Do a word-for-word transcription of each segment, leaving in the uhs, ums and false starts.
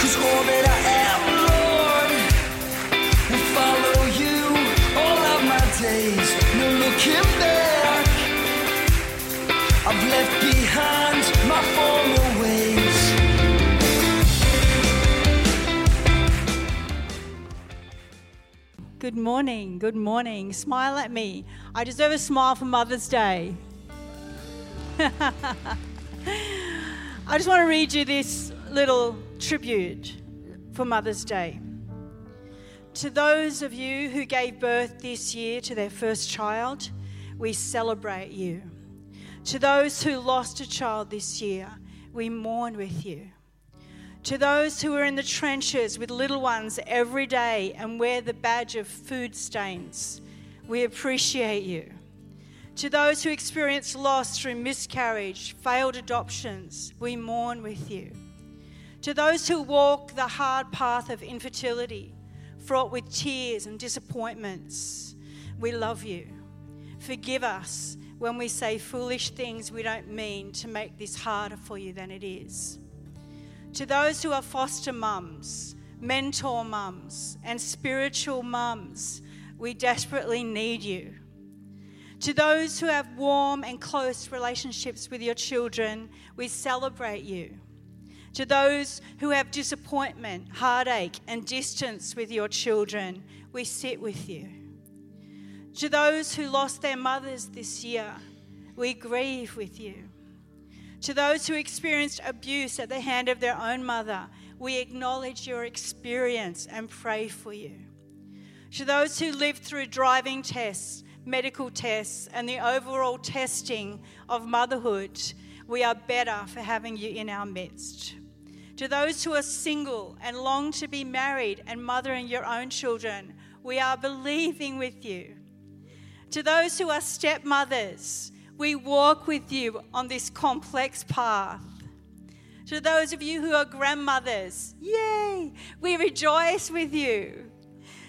Cause all that I am, Lord, will follow you all of my days. No looking back. I've left behind my former ways. Good morning, good morning. Smile at me. I deserve a smile for Mother's Day. I just want to read you this little tribute for Mother's Day. To those of you who gave birth this year to their first child, we celebrate you. To those who lost a child this year, we mourn with you. To those who are in the trenches with little ones every day and wear the badge of food stains, we appreciate you. To those who experience loss through miscarriage, failed adoptions, we mourn with you. To those who walk the hard path of infertility, fraught with tears and disappointments, we love you. Forgive us when we say foolish things we don't mean to make this harder for you than it is. To those who are foster mums, mentor mums, and spiritual mums, we desperately need you. To those who have warm and close relationships with your children, we celebrate you. To those who have disappointment, heartache, and distance with your children, we sit with you. To those who lost their mothers this year, we grieve with you. To those who experienced abuse at the hand of their own mother, we acknowledge your experience and pray for you. To those who lived through driving tests, medical tests, and the overall testing of motherhood, we are better for having you in our midst. To those who are single and long to be married and mothering your own children, we are believing with you. To those who are stepmothers, we walk with you on this complex path. To those of you who are grandmothers, yay, we rejoice with you.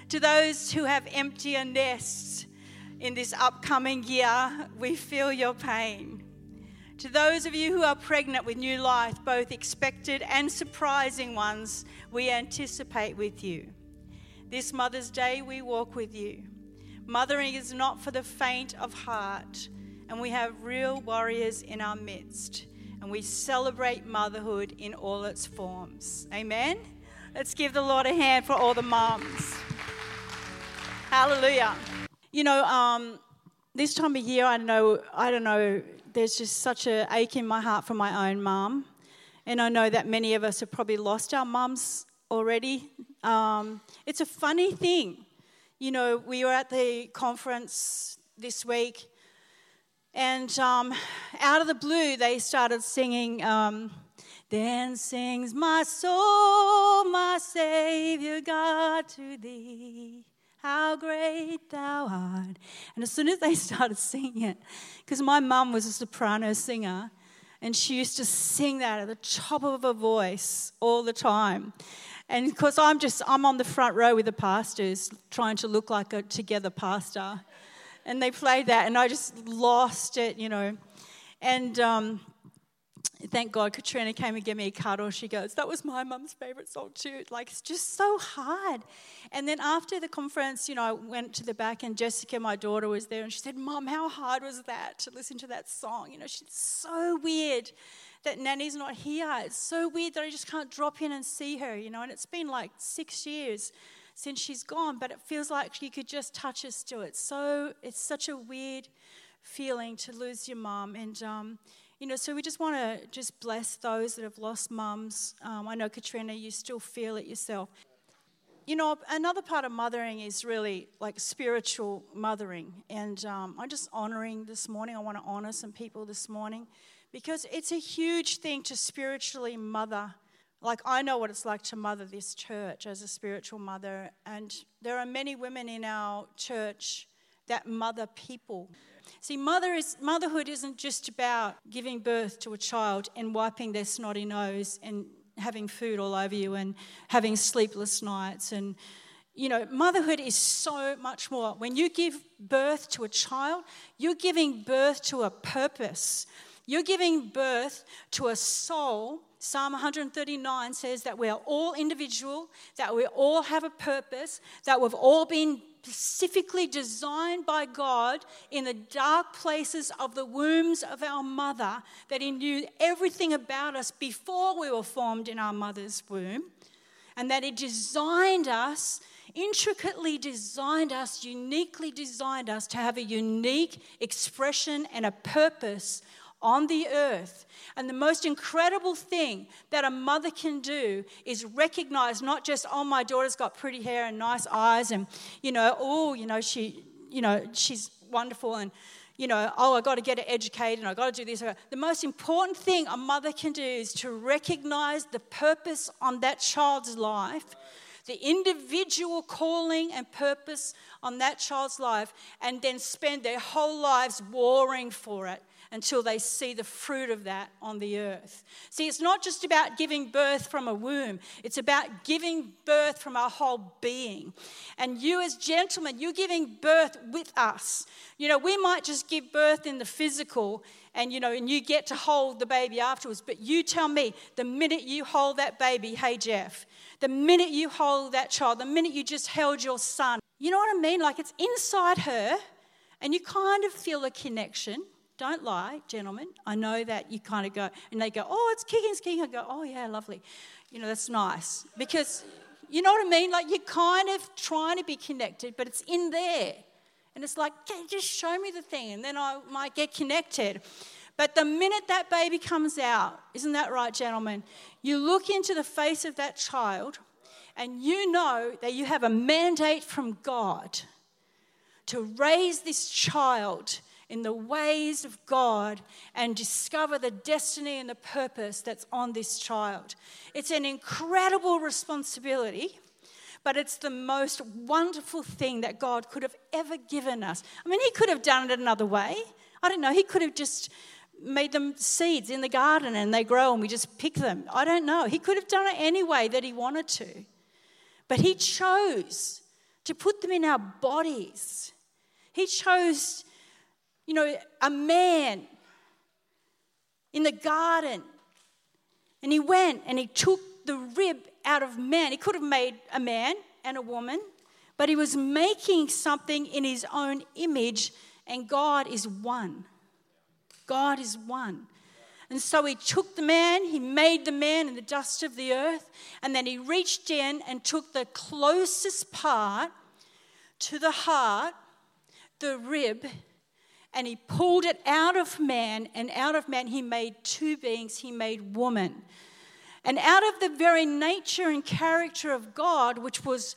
To those who have emptier nests in this upcoming year, we feel your pain. To those of you who are pregnant with new life, both expected and surprising ones, we anticipate with you. This Mother's Day, we walk with you. Mothering is not for the faint of heart. And we have real warriors in our midst. And we celebrate motherhood in all its forms. Amen? Let's give the Lord a hand for all the mums. Hallelujah. You know, um, this time of year, I know, I don't know, there's just such an ache in my heart for my own mum. And I know that many of us have probably lost our mums already. Um, it's a funny thing. You know, we were at the conference this week. And um, out of the blue, they started singing, um, Then sings my soul, my Saviour God to thee, how great thou art. And as soon as they started singing it, because my mum was a soprano singer, and she used to sing that at the top of her voice all the time. And of course, I'm just, I'm on the front row with the pastors, trying to look like a together pastor. And they played that, and I just lost it, you know. And um, thank God Katrina came and gave me a cuddle. She goes, that was my mum's favourite song too. Like, it's just so hard. And then after the conference, you know, I went to the back, and Jessica, my daughter, was there, and she said, Mum, how hard was that to listen to that song? You know, she's so weird that Nanny's not here. It's so weird that I just can't drop in and see her, you know. And it's been like six years. Since she's gone, but it feels like you could just touch us to it. So it's such a weird feeling to lose your mum. And, um, you know, so we just want to just bless those that have lost mums. Um, I know, Katrina, you still feel it yourself. You know, another part of mothering is really like spiritual mothering. And um, I'm just honouring this morning. I want to honour some people this morning because it's a huge thing to spiritually mother. Like, I know what it's like to mother this church as a spiritual mother. And there are many women in our church that mother people. See, mother is, motherhood isn't just about giving birth to a child and wiping their snotty nose and having food all over you and having sleepless nights and, You know, motherhood is so much more. When you give birth to a child, you're giving birth to a purpose. You're giving birth to a soul. Psalm one thirty-nine says that we're all individual, that we all have a purpose, that we've all been specifically designed by God in the dark places of the wombs of our mother, that He knew everything about us before we were formed in our mother's womb, and that He designed us, intricately designed us, uniquely designed us to have a unique expression and a purpose on the earth. And the most incredible thing that a mother can do is recognize not just, oh, my daughter's got pretty hair and nice eyes, and, you know, oh, you know, she, you know, she's wonderful, and, you know, oh, I got to get her educated, and I got to do this. The most important thing a mother can do is to recognize the purpose on that child's life, the individual calling and purpose on that child's life, and then spend their whole lives warring for it until they see the fruit of that on the earth. See, it's not just about giving birth from a womb. It's about giving birth from our whole being. And you as gentlemen, you're giving birth with us. You know, we might just give birth in the physical and, you know, and you get to hold the baby afterwards. But you tell me, the minute you hold that baby, hey, Jeff, the minute you hold that child, the minute you just held your son, you know what I mean? Like, it's inside her and you kind of feel a connection. Don't lie, gentlemen. I know that you kind of go, and they go, oh, it's kicking, it's kicking. I go, oh, yeah, lovely. You know, that's nice. Because, you know what I mean? Like, you're kind of trying to be connected, but it's in there. And it's like, just show me the thing, and then I might get connected. But the minute that baby comes out, isn't that right, gentlemen? You look into the face of that child, and you know that you have a mandate from God to raise this child in the ways of God and discover the destiny and the purpose that's on this child. It's an incredible responsibility, but it's the most wonderful thing that God could have ever given us. I mean, He could have done it another way. I don't know. He could have just made them seeds in the garden and they grow and we just pick them. I don't know. He could have done it any way that He wanted to. But He chose to put them in our bodies. He chose... You know, a man in the garden, and he went and he took the rib out of man. He could have made a man and a woman, but he was making something in his own image, and God is one. God is one. And so he took the man, he made the man in the dust of the earth, and then he reached in and took the closest part to the heart, the rib, and he pulled it out of man, and out of man he made two beings, he made woman. And out of the very nature and character of God, which was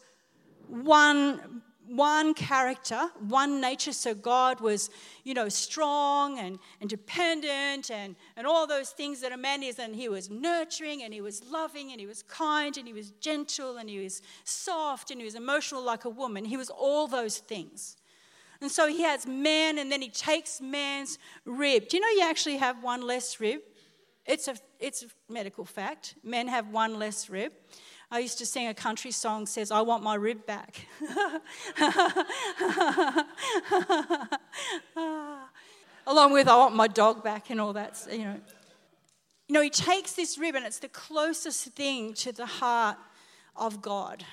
one, one character, one nature, so God was, you know, strong and independent and, and all those things that a man is, and he was nurturing and he was loving and he was kind and he was gentle and he was soft and he was emotional like a woman. He was all those things. And so he has man, and then he takes man's rib. Do you know you actually have one less rib? It's a it's a medical fact. Men have one less rib. I used to sing a country song that says, I want my rib back. Along with, I want my dog back and all that, you know. You know, he takes this rib, and it's the closest thing to the heart of God.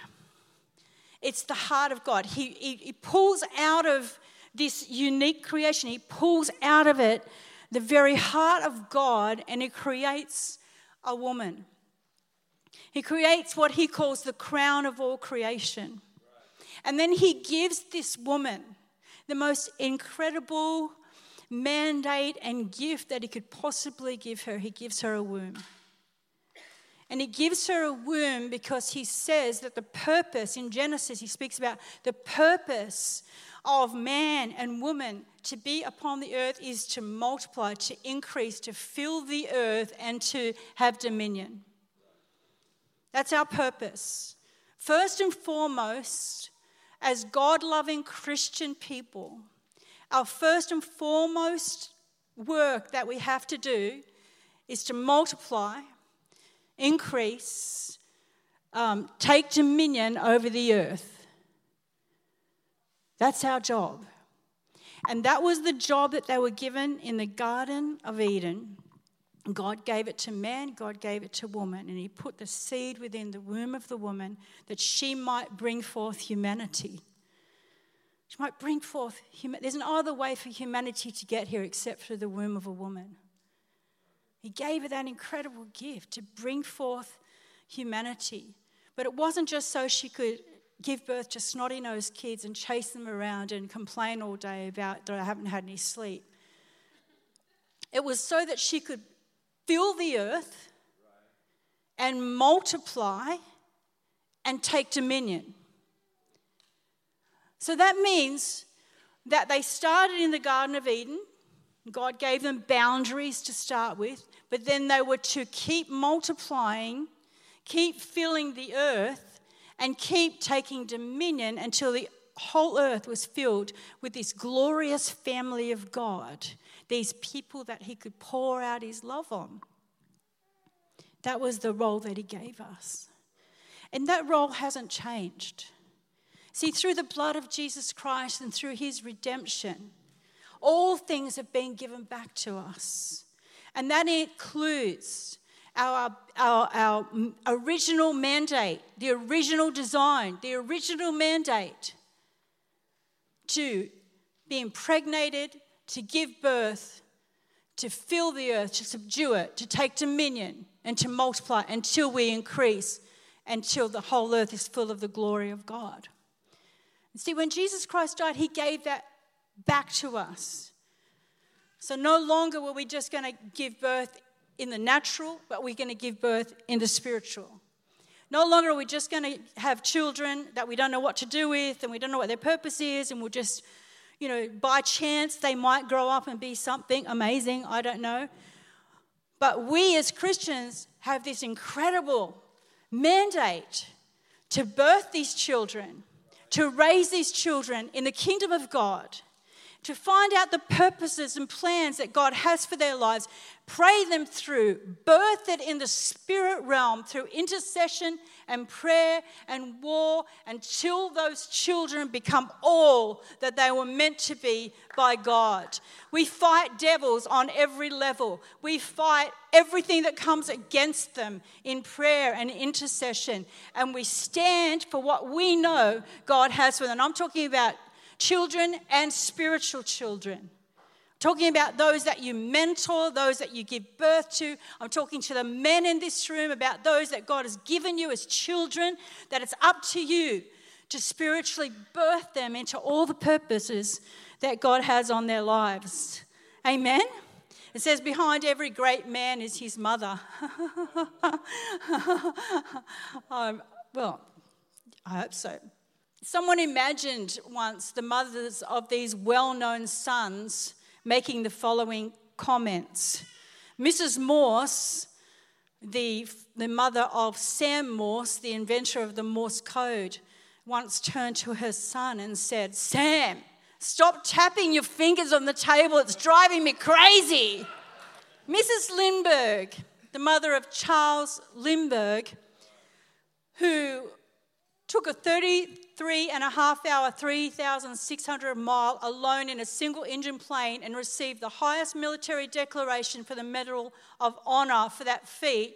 It's the heart of God. He, he, he pulls out of this unique creation, he pulls out of it the very heart of God, and he creates a woman. He creates what he calls the crown of all creation. And then he gives this woman the most incredible mandate and gift that he could possibly give her. He gives her a womb. And he gives her a womb because he says that the purpose, in Genesis he speaks about the purpose of man and woman to be upon the earth is to multiply, to increase, to fill the earth and to have dominion. That's our purpose. First and foremost, as God-loving Christian people, our first and foremost work that we have to do is to multiply, increase, um, take dominion over the earth. That's our job. And that was the job that they were given in the Garden of Eden. God gave it to man, God gave it to woman, and he put the seed within the womb of the woman that she might bring forth humanity. She might bring forth humanity. There's no other way for humanity to get here except through the womb of a woman. He gave her that incredible gift to bring forth humanity. But it wasn't just so she could give birth to snotty-nosed kids and chase them around and complain all day about that I haven't had any sleep. It was so that she could fill the earth and multiply and take dominion. So that means that they started in the Garden of Eden. God gave them boundaries to start with, but then they were to keep multiplying, keep filling the earth, and keep taking dominion until the whole earth was filled with this glorious family of God, these people that he could pour out his love on. That was the role that he gave us. And that role hasn't changed. See, through the blood of Jesus Christ and through his redemption, all things have been given back to us. And that includes Our, our, our original mandate, the original design, the original mandate to be impregnated, to give birth, to fill the earth, to subdue it, to take dominion and to multiply until we increase, until the whole earth is full of the glory of God. And see, when Jesus Christ died, he gave that back to us. So no longer were we just going to give birth in the natural, but we're going to give birth in the spiritual. No longer are we just going to have children that we don't know what to do with and we don't know what their purpose is, and we'll just, you know, by chance they might grow up and be something amazing, I don't know. But we as Christians have this incredible mandate to birth these children, to raise these children in the kingdom of God, to find out the purposes and plans that God has for their lives, pray them through, birth it in the spirit realm through intercession and prayer and war until those children become all that they were meant to be by God. We fight devils on every level. We fight everything that comes against them in prayer and intercession, and we stand for what we know God has for them. I'm talking about children and spiritual children. I'm talking about those that you mentor, those that you give birth to. I'm talking to the men in this room about those that God has given you as children, that it's up to you to spiritually birth them into all the purposes that God has on their lives. Amen? It says, behind every great man is his mother. um, well, I hope so. Someone imagined once the mothers of these well-known sons making the following comments. Missus Morse, the, the mother of Sam Morse, the inventor of the Morse code, once turned to her son and said, "Sam, stop tapping your fingers on the table. It's driving me crazy." Missus Lindbergh, the mother of Charles Lindbergh, who took a thirty-three and a half hour, three thousand six hundred mile alone in a single engine plane and received the highest military declaration for the Medal of Honor for that feat.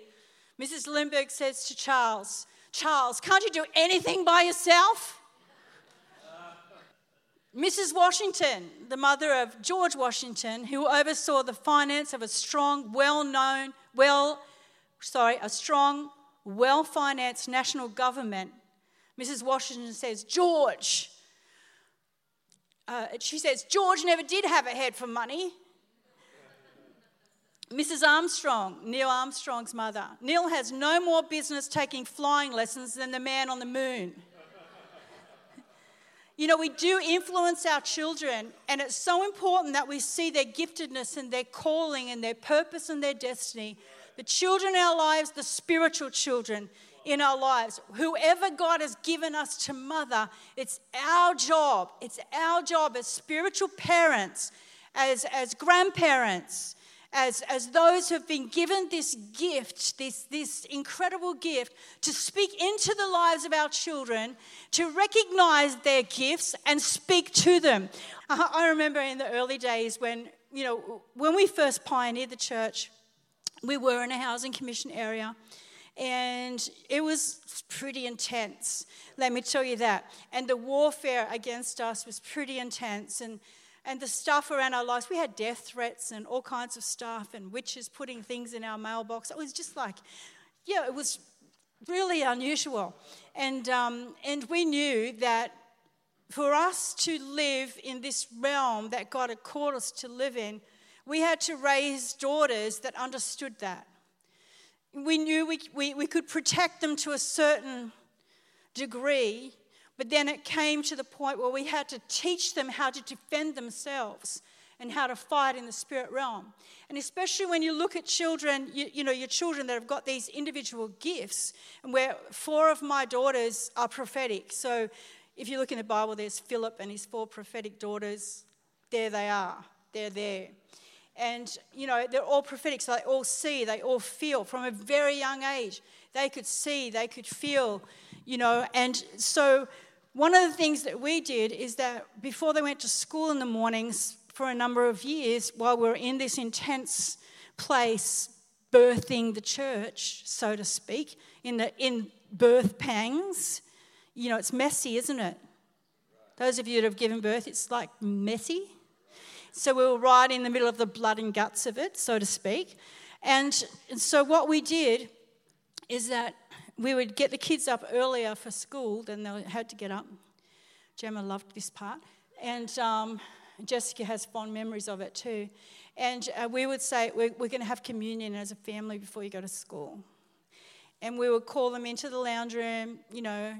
Missus Lindbergh says to Charles, "Charles, can't you do anything by yourself?" Missus Washington, the mother of George Washington, who oversaw the finance of a strong, well-known, well, sorry, a strong, well-financed national government. Missus Washington says, George, uh, she says, George never did have a head for money. Missus Armstrong, Neil Armstrong's mother. Neil has no more business taking flying lessons than the man on the moon. You know, we do influence our children, and it's so important that we see their giftedness and their calling and their purpose and their destiny. The children in our lives, the spiritual children in our lives, whoever God has given us to mother, it's our job, it's our job as spiritual parents, as, as grandparents, as, as those who have been given this gift, this, this incredible gift, to speak into the lives of our children, to recognize their gifts and speak to them. I, I remember in the early days when, you know, when we first pioneered the church, we were in a housing commission area. And it was pretty intense, let me tell you that. And the warfare against us was pretty intense. And, and the stuff around our lives, we had death threats and all kinds of stuff and witches putting things in our mailbox. It was just like, yeah, it was really unusual. And, um, and we knew that for us to live in this realm that God had called us to live in, we had to raise daughters that understood that. We knew we, we, we could protect them to a certain degree, but then it came to the point where we had to teach them how to defend themselves and how to fight in the spirit realm. And especially when you look at children, you, you know, your children that have got these individual gifts, and where four of my daughters are prophetic. So if you look in the Bible, there's Philip and his four prophetic daughters. There they are. They're there. And, you know, they're all prophetic, so they all see, they all feel. From a very young age, they could see, they could feel, you know. And so one of the things that we did is that before they went to school in the mornings for a number of years, while we were in this intense place birthing the church, so to speak, in the in birth pangs, you know, it's messy, isn't it? Those of you that have given birth, it's like messy. So we were right in the middle of the blood and guts of it, so to speak. And, and so what we did is that we would get the kids up earlier for school than they had to get up. Gemma loved this part. And um, Jessica has fond memories of it too. And uh, we would say, we're, we're going to have communion as a family before you go to school. And we would call them into the lounge room, you know,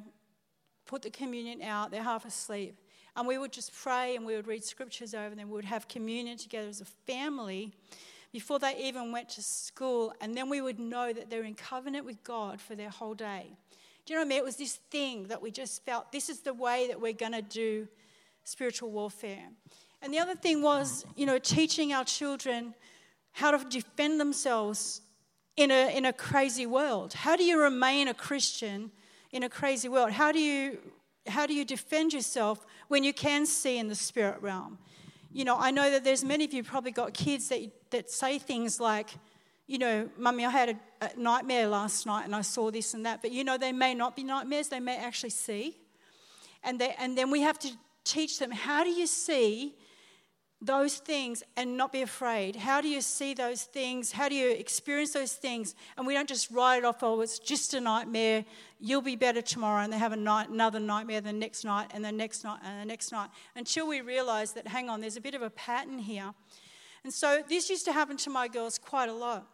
put the communion out, they're half asleep. And we would just pray and we would read scriptures over them. We would have communion together as a family before they even went to school. And then we would know that they're in covenant with God for their whole day. Do you know what I mean? It was this thing that we just felt, this is the way that we're going to do spiritual warfare. And the other thing was, you know, teaching our children how to defend themselves in a in a crazy world. How do you remain a Christian in a crazy world? How do you... How do you defend yourself when you can see in the spirit realm? You know, I know that there's many of you probably got kids that that say things like, you know, Mummy, I had a, a nightmare last night and I saw this and that. But, you know, they may not be nightmares. They may actually see. And they, and then we have to teach them, how do you see those things and not be afraid? How do you see those things? How do you experience those things? And we don't just write it off, oh, it's just a nightmare, you'll be better tomorrow, and they have a night, another nightmare the next night and the next night and the next night, until we realise that, hang on, there's a bit of a pattern here. And so this used to happen to my girls quite a lot.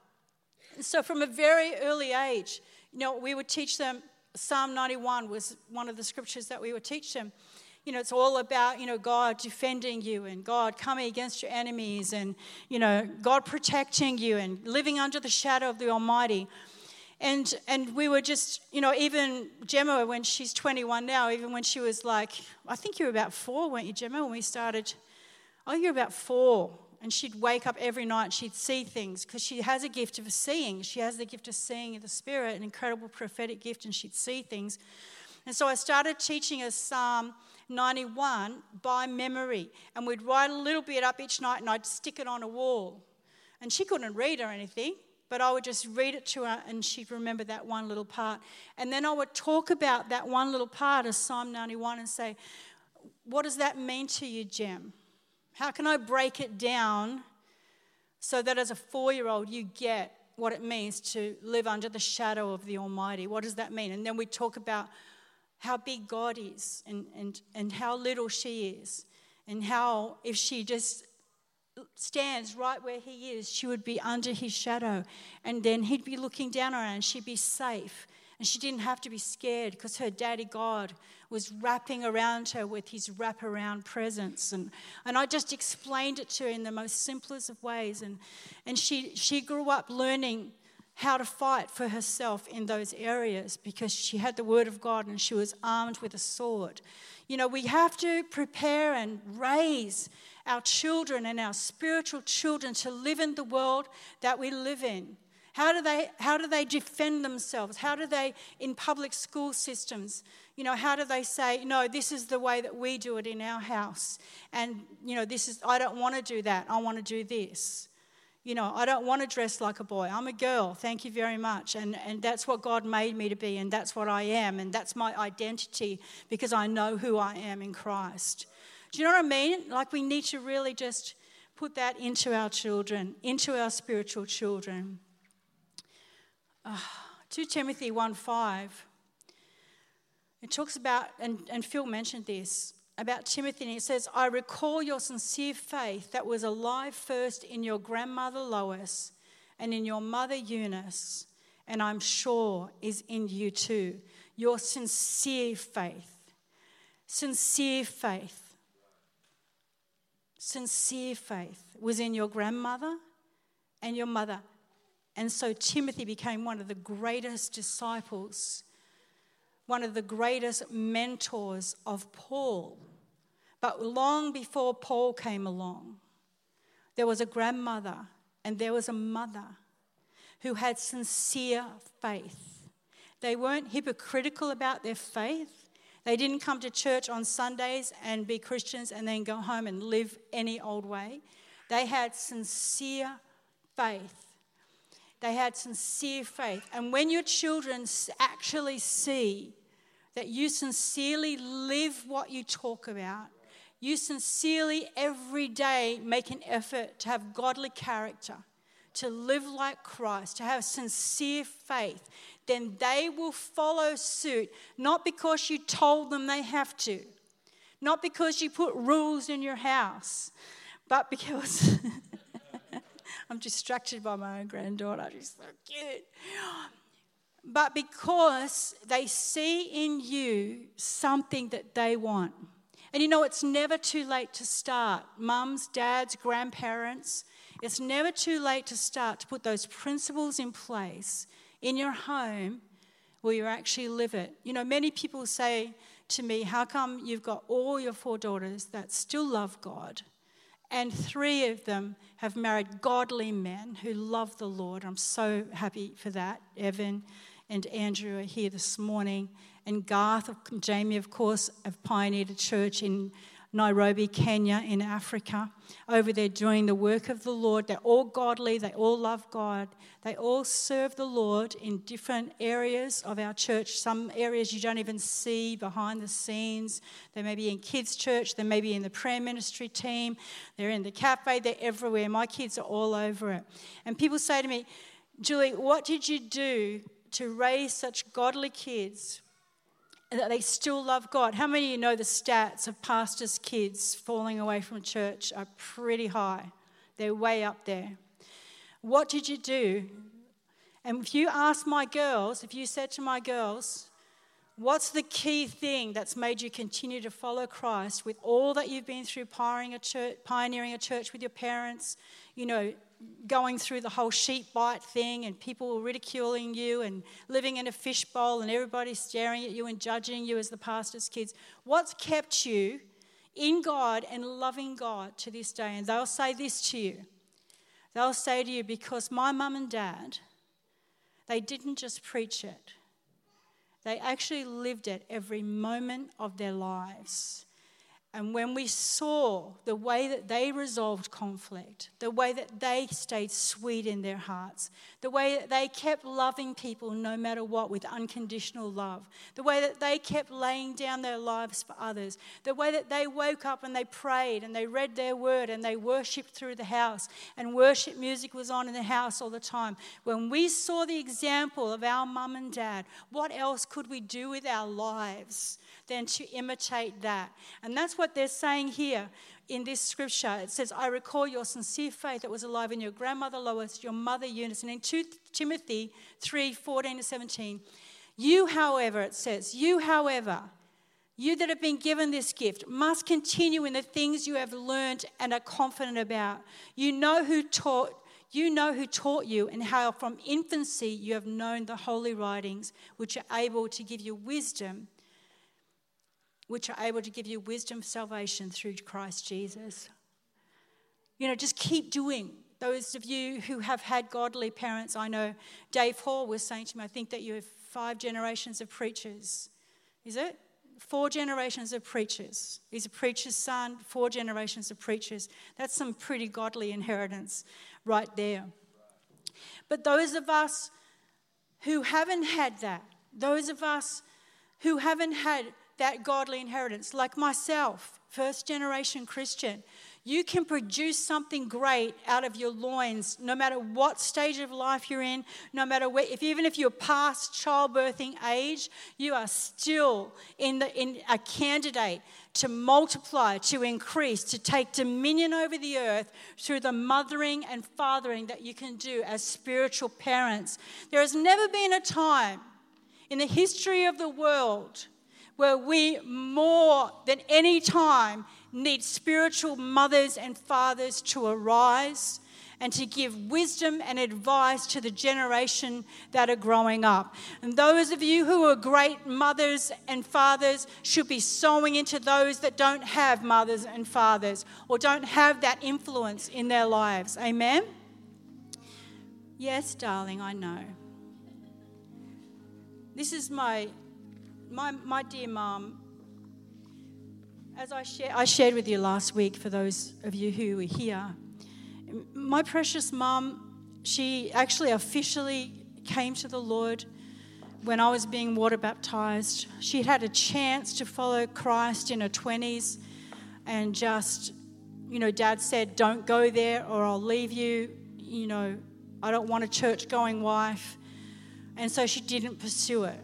And so from a very early age, you know, we would teach them, Psalm ninety-one was one of the scriptures that we would teach them. You know, it's all about, you know, God defending you and God coming against your enemies and, you know, God protecting you and living under the shadow of the Almighty. And and we were just, you know, even Gemma, when she's twenty-one now, even when she was like, I think you were about four, weren't you, Gemma, when we started? Oh, you're about four. And she'd wake up every night and she'd see things because she has a gift of seeing. She has the gift of seeing in the Spirit, an incredible prophetic gift, and she'd see things. And so I started teaching her Psalm ninety-one by memory, and we'd write a little bit up each night and I'd stick it on a wall, and she couldn't read or anything, but I would just read it to her and she'd remember that one little part. And then I would talk about that one little part of Psalm ninety-one and say, what does that mean to you, Gem? How can I break it down so that as a four-year-old you get what it means to live under the shadow of the Almighty? What does that mean? And then we talk about how big God is, and, and, and how little she is, and how if she just stands right where he is, she would be under his shadow, and then he'd be looking down on her and she'd be safe, and she didn't have to be scared because her daddy God was wrapping around her with his wraparound presence. And, and I just explained it to her in the most simplest of ways, and, and she, she grew up learning how to fight for herself in those areas, because she had the word of God and she was armed with a sword. You know, we have to prepare and raise our children and our spiritual children to live in the world that we live in. How do they, how do they defend themselves? How do they, in public school systems, you know, how do they say, no, this is the way that we do it in our house. And, you know, this is, I don't want to do that. I want to do this. You know, I don't want to dress like a boy. I'm a girl. Thank you very much. And, and that's what God made me to be. And that's what I am. And that's my identity, because I know who I am in Christ. Do you know what I mean? Like, we need to really just put that into our children, into our spiritual children. Uh, Second Timothy one five, it talks about, and, and Phil mentioned this, about Timothy, and it says, I recall your sincere faith that was alive first in your grandmother Lois and in your mother Eunice, and I'm sure is in you too. Your sincere faith, sincere faith, sincere faith was in your grandmother and your mother. And so Timothy became one of the greatest disciples, one of the greatest mentors of Paul. But long before Paul came along, there was a grandmother and there was a mother who had sincere faith. They weren't hypocritical about their faith. They didn't come to church on Sundays and be Christians and then go home and live any old way. They had sincere faith. They had sincere faith. And when your children actually see that you sincerely live what you talk about, you sincerely every day make an effort to have godly character, to live like Christ, to have sincere faith, then they will follow suit, not because you told them they have to, not because you put rules in your house, but because... I'm distracted by my own granddaughter. She's so cute. But because they see in you something that they want. And you know, it's never too late to start. Mums, dads, grandparents, it's never too late to start to put those principles in place in your home where you actually live it. You know, many people say to me, how come you've got all your four daughters that still love God? And three of them have married godly men who love the Lord. I'm so happy for that. Evan and Andrew are here this morning. And Garth and Jamie, of course, have pioneered a church in Nairobi, Kenya, in Africa. Over there doing the work of the Lord. They're all godly. They all love God. They all serve the Lord in different areas of our church. Some areas you don't even see behind the scenes. They may be in kids' church. They may be in the prayer ministry team. They're in the cafe. They're everywhere. My kids are all over it. And people say to me, Julie, what did you do to raise such godly kids that they still love God? How many of you know the stats of pastors' kids falling away from church are pretty high? They're way up there. What did you do? And if you ask my girls, if you said to my girls, what's the key thing that's made you continue to follow Christ with all that you've been through, pioneering a church, pioneering a church with your parents, you know, going through the whole sheep bite thing and people ridiculing you and living in a fishbowl and everybody staring at you and judging you as the pastor's kids. What's kept you in God and loving God to this day? And they'll say this to you. They'll say to you, because my mum and dad, they didn't just preach it. They actually lived it every moment of their lives. And when we saw the way that they resolved conflict, the way that they stayed sweet in their hearts, the way that they kept loving people no matter what with unconditional love, the way that they kept laying down their lives for others, the way that they woke up and they prayed and they read their word and they worshipped through the house and worship music was on in the house all the time. When we saw the example of our mum and dad, what else could we do with our lives than to imitate that? And that's what What they're saying here in this scripture. It says, I recall your sincere faith that was alive in your grandmother Lois, your mother Eunice. And in Second Timothy three fourteen to seventeen, you, however, it says, you, however, you that have been given this gift must continue in the things you have learned and are confident about. You know who taught You know who taught you and how from infancy you have known the holy writings, which are able to give you wisdom, which are able to give you wisdom of salvation through Christ Jesus. You know, just keep doing. Those of you who have had godly parents, I know Dave Hall was saying to me, I think that you have five generations of preachers. Is it? Four generations of preachers. He's a preacher's son, four generations of preachers. That's some pretty godly inheritance right there. But those of us who haven't had that, those of us who haven't had that godly inheritance, like myself, first generation Christian, you can produce something great out of your loins, no matter what stage of life you're in, no matter where, if even if you're past childbirthing age, you are still in the in a candidate to multiply, to increase, to take dominion over the earth through the mothering and fathering that you can do as spiritual parents. There has never been a time in the history of the world where we more than any time need spiritual mothers and fathers to arise and to give wisdom and advice to the generation that are growing up. And those of you who are great mothers and fathers should be sowing into those that don't have mothers and fathers or don't have that influence in their lives. Amen? Yes, darling, I know. This is my... My my dear mum, as I, share, I shared with you last week, for those of you who were here, my precious mum, she actually officially came to the Lord when I was being water baptised. She had a chance to follow Christ in her twenties and just, you know, Dad said, don't go there or I'll leave you. You know, I don't want a church-going wife. And so she didn't pursue it.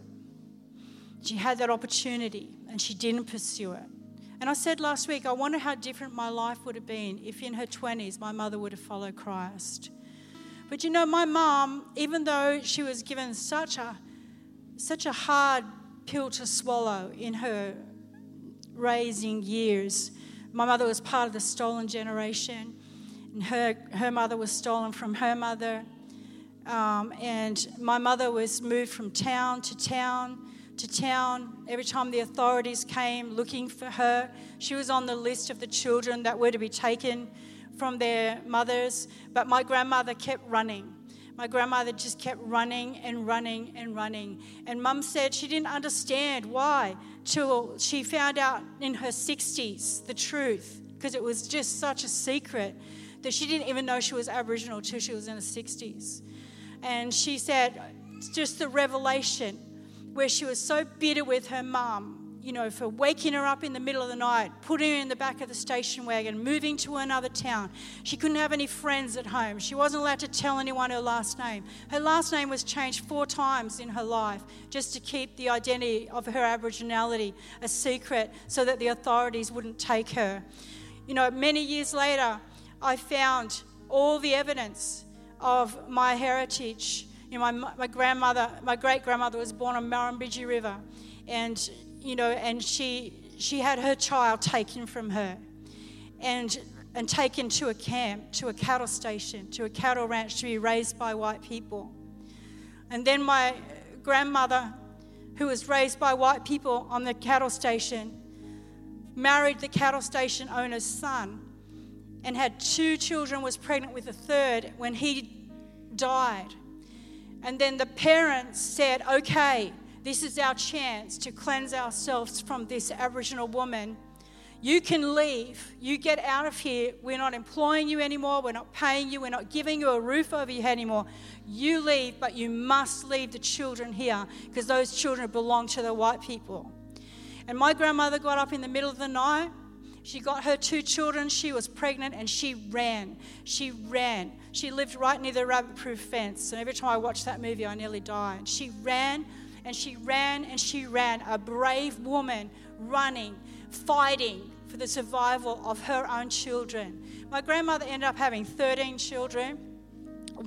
She had that opportunity and she didn't pursue it. And I said last week, I wonder how different my life would have been if in her twenties my mother would have followed Christ. But you know, my mum, even though she was given such a such a hard pill to swallow in her raising years, my mother was part of the stolen generation, and her, her mother was stolen from her mother. Um, and my mother was moved from town to town to town. Every time the authorities came looking for her, she was on the list of the children that were to be taken from their mothers. But my grandmother kept running. My grandmother just kept running and running and running. And Mum said she didn't understand why till she found out in her sixties the truth, because it was just such a secret that she didn't even know she was Aboriginal till she was in her sixties. And she said it's just the revelation, where she was so bitter with her mum, you know, for waking her up in the middle of the night, putting her in the back of the station wagon, moving to another town. She couldn't have any friends at home. She wasn't allowed to tell anyone her last name. Her last name was changed four times in her life just to keep the identity of her Aboriginality a secret so that the authorities wouldn't take her. You know, many years later, I found all the evidence of my heritage. You know, my, my grandmother, my great-grandmother was born on Murrumbidgee River, and, you know, and she she had her child taken from her and and taken to a camp, to a cattle station, to a cattle ranch to be raised by white people. And then my grandmother, who was raised by white people on the cattle station, married the cattle station owner's son and had two children, was pregnant with a third when he died. And then the parents said, okay, this is our chance to cleanse ourselves from this Aboriginal woman. You can leave. You get out of here. We're not employing you anymore. We're not paying you. We're not giving you a roof over your head anymore. You leave, but you must leave the children here because those children belong to the white people. And my grandmother got up in the middle of the night. She got her two children. She was pregnant and she ran. She ran. She lived right near the rabbit-proof fence. And every time I watched that movie, I nearly died. She ran and she ran and she ran. A brave woman running, fighting for the survival of her own children. My grandmother ended up having thirteen children,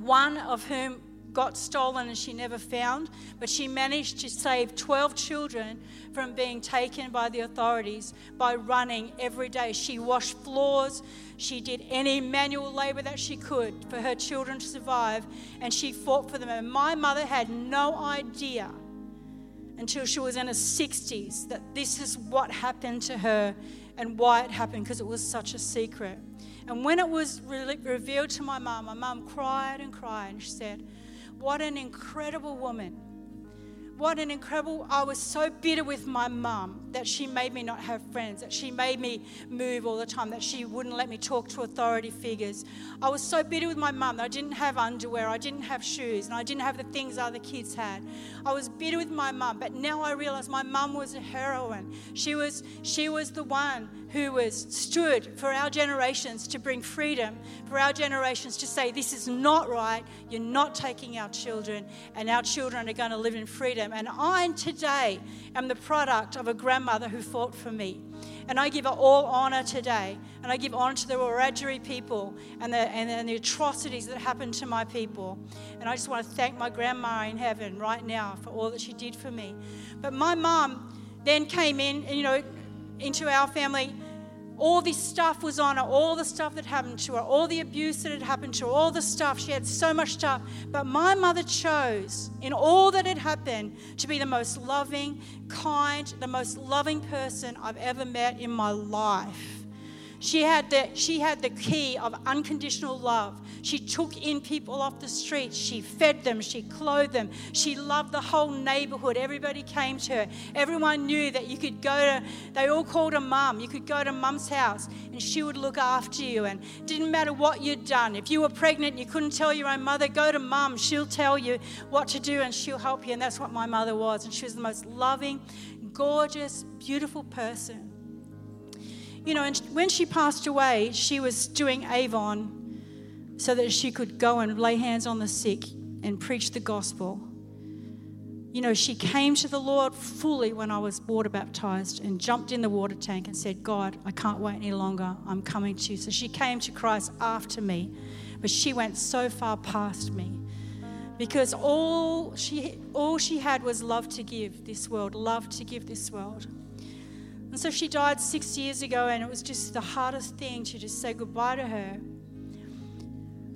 one of whom got stolen and she never found, but she managed to save twelve children from being taken by the authorities by running every day. She washed floors, she did any manual labor that she could for her children to survive, and she fought for them. And my mother had no idea until she was in her sixties that this is what happened to her and why it happened, because it was such a secret. And when it was re- revealed to my mum, my mum cried and cried, and she said, what an incredible woman. What an incredible, I was so bitter with my mum that she made me not have friends, that she made me move all the time, that she wouldn't let me talk to authority figures. I was so bitter with my mum that I didn't have underwear, I didn't have shoes, and I didn't have the things other kids had. I was bitter with my mum, but now I realise my mum was a heroine. She was, she was the one who was stood for our generations to bring freedom, for our generations to say, this is not right, you're not taking our children, and our children are going to live in freedom. And I today am the product of a grandmother who fought for me. And I give her all honour today. And I give honour to the Wiradjuri people and the, and, and the atrocities that happened to my people. And I just want to thank my grandma in heaven right now for all that she did for me. But my mum then came in, you know, into our family. All this stuff was on her, all the stuff that happened to her, all the abuse that had happened to her, all the stuff. She had so much stuff. But my mother chose, in all that had happened, to be the most loving, kind, the most loving person I've ever met in my life. She had the, she had the key of unconditional love. She took in people off the street. She fed them. She clothed them. She loved the whole neighborhood. Everybody came to her. Everyone knew that you could go to, they all called her mum. You could go to mum's house and she would look after you. And it didn't matter what you'd done. If you were pregnant and you couldn't tell your own mother, go to mum. She'll tell you what to do and she'll help you. And that's what my mother was. And she was the most loving, gorgeous, beautiful person. You know, and when she passed away, she was doing Avon so that she could go and lay hands on the sick and preach the gospel. You know, she came to the Lord fully when I was water baptized and jumped in the water tank and said, God, I can't wait any longer. I'm coming to you. So she came to Christ after me, but she went so far past me because all she, all she had was love to give this world, love to give this world. And so she died six years ago, and it was just the hardest thing to just say goodbye to her.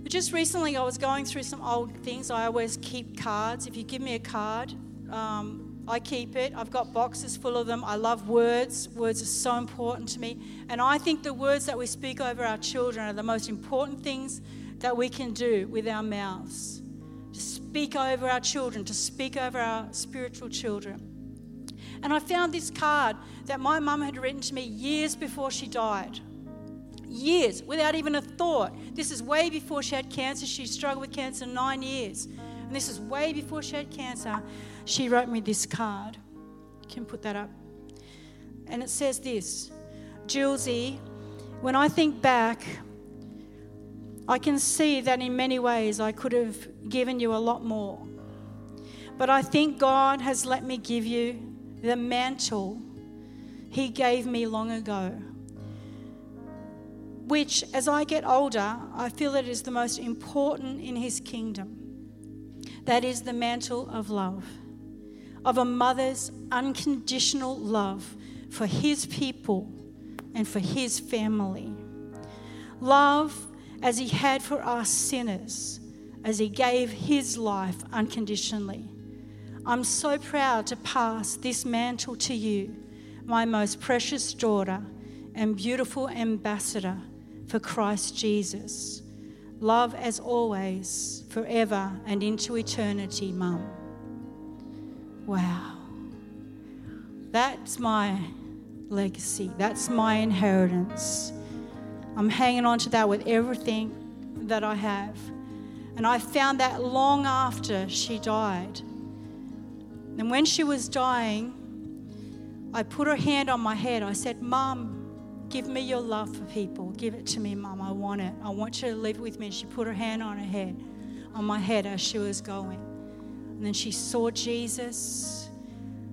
But just recently I was going through some old things. I always keep cards. If you give me a card, um, I keep it. I've got boxes full of them. I love words. Words are so important to me. And I think the words that we speak over our children are the most important things that we can do with our mouths. To speak over our children, to speak over our spiritual children. And I found this card that my mum had written to me years before she died. Years, without even a thought. This is way before she had cancer. She struggled with cancer nine years. And this is way before she had cancer. She wrote me this card. You can put that up. And it says this, Julesy, when I think back, I can see that in many ways I could have given you a lot more. But I think God has let me give you the mantle he gave me long ago, which as I get older, I feel it is the most important in his kingdom. That is the mantle of love, of a mother's unconditional love for his people and for his family. Love as he had for us sinners, as he gave his life unconditionally. I'm so proud to pass this mantle to you, my most precious daughter and beautiful ambassador for Christ Jesus. Love as always, forever and into eternity, Mum. Wow. That's my legacy. That's my inheritance. I'm hanging on to that with everything that I have. And I found that long after she died. And when she was dying, I put her hand on my head. I said, Mum, give me your love for people. Give it to me, Mum. I want it. I want you to live with me. And she put her hand on her head, on my head as she was going. And then she saw Jesus.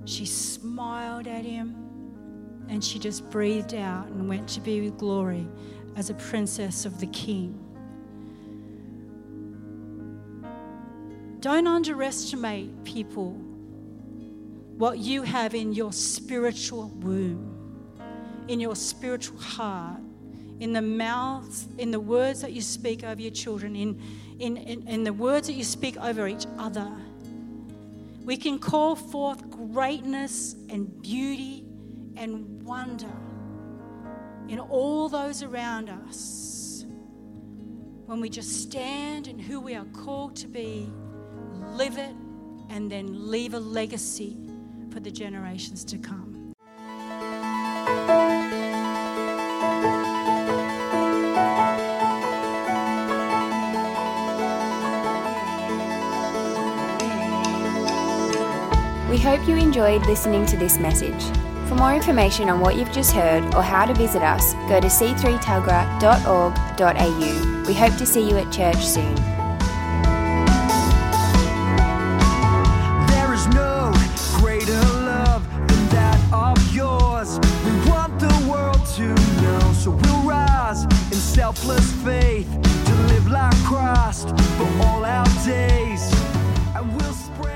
She smiled at him. And she just breathed out and went to be with glory as a princess of the King. Don't underestimate, people, what you have in your spiritual womb, in your spiritual heart, in the mouths, in the words that you speak over your children, in, in, in, in the words that you speak over each other. We can call forth greatness and beauty and wonder in all those around us when we just stand in who we are called to be, live it, and then leave a legacy for the generations to come. We hope you enjoyed listening to this message. For more information on what you've just heard or how to visit us, go to c three tuggerah dot org dot a u. We hope to see you at church soon. Selfless faith to live like Christ for all our days, and we'll spread.